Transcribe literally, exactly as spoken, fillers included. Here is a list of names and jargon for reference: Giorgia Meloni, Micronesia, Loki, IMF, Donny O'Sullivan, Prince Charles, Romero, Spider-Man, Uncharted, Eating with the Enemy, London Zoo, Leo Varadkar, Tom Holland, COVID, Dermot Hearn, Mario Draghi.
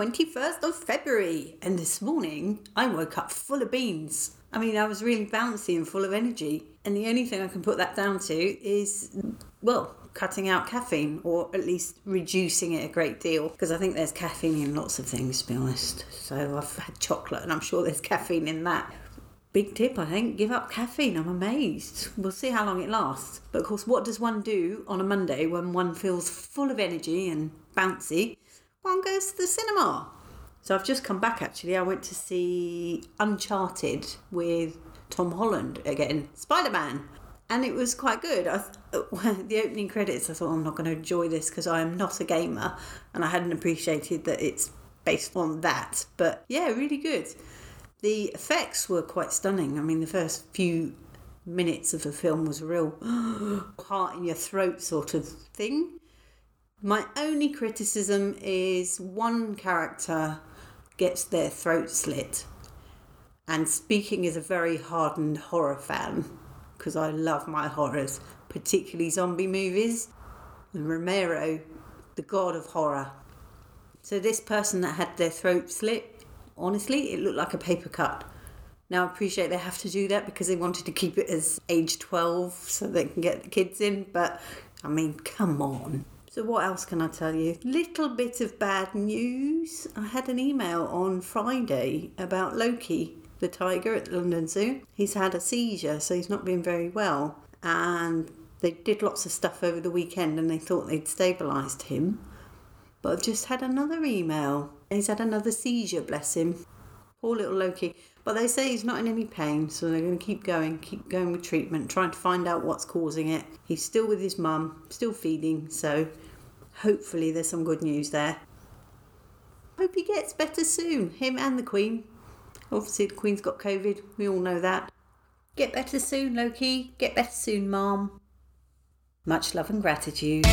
twenty-first of February, and this morning I woke up full of beans. I mean, I was really bouncy and full of energy, and the only thing I can put that down to is, well, cutting out caffeine, or at least reducing it a great deal, because I think there's caffeine in lots of things, to be honest. So I've had chocolate and I'm sure there's caffeine in that. Big tip, I think, give up caffeine. I'm amazed. We'll see how long it lasts. But of course, what does one do on a Monday when one feels full of energy and bouncy? One goes to the cinema. So I've just come back, actually. I went to see Uncharted with Tom Holland again, Spider-Man. And it was quite good. I th- the opening credits, I thought, I'm not going to enjoy this because I am not a gamer. And I hadn't appreciated that it's based on that. But yeah, really good. The effects were quite stunning. I mean, the first few minutes of the film was a real heart in your throat sort of thing. My only criticism is one character gets their throat slit. And speaking as a very hardened horror fan, because I love my horrors, particularly zombie movies, and Romero, the god of horror. So this person that had their throat slit, honestly, it looked like a paper cut. Now, I appreciate they have to do that because they wanted to keep it as age twelve so they can get the kids in, but, I mean, come on. So what else can I tell you? Little bit of bad news. I had an email on Friday about Loki, the tiger at the London Zoo. He's had a seizure, so he's not been very well. And they did lots of stuff over the weekend and they thought they'd stabilised him. But I've just had another email. He's had another seizure, bless him. Poor little Loki. But they say he's not in any pain, so they're going to keep going, keep going with treatment, trying to find out what's causing it. He's still with his mum, still feeding, so hopefully there's some good news there. Hope he gets better soon, him and the Queen. Obviously the Queen's got COVID, we all know that. Get better soon, Loki. Get better soon, Mum. Much love and gratitude.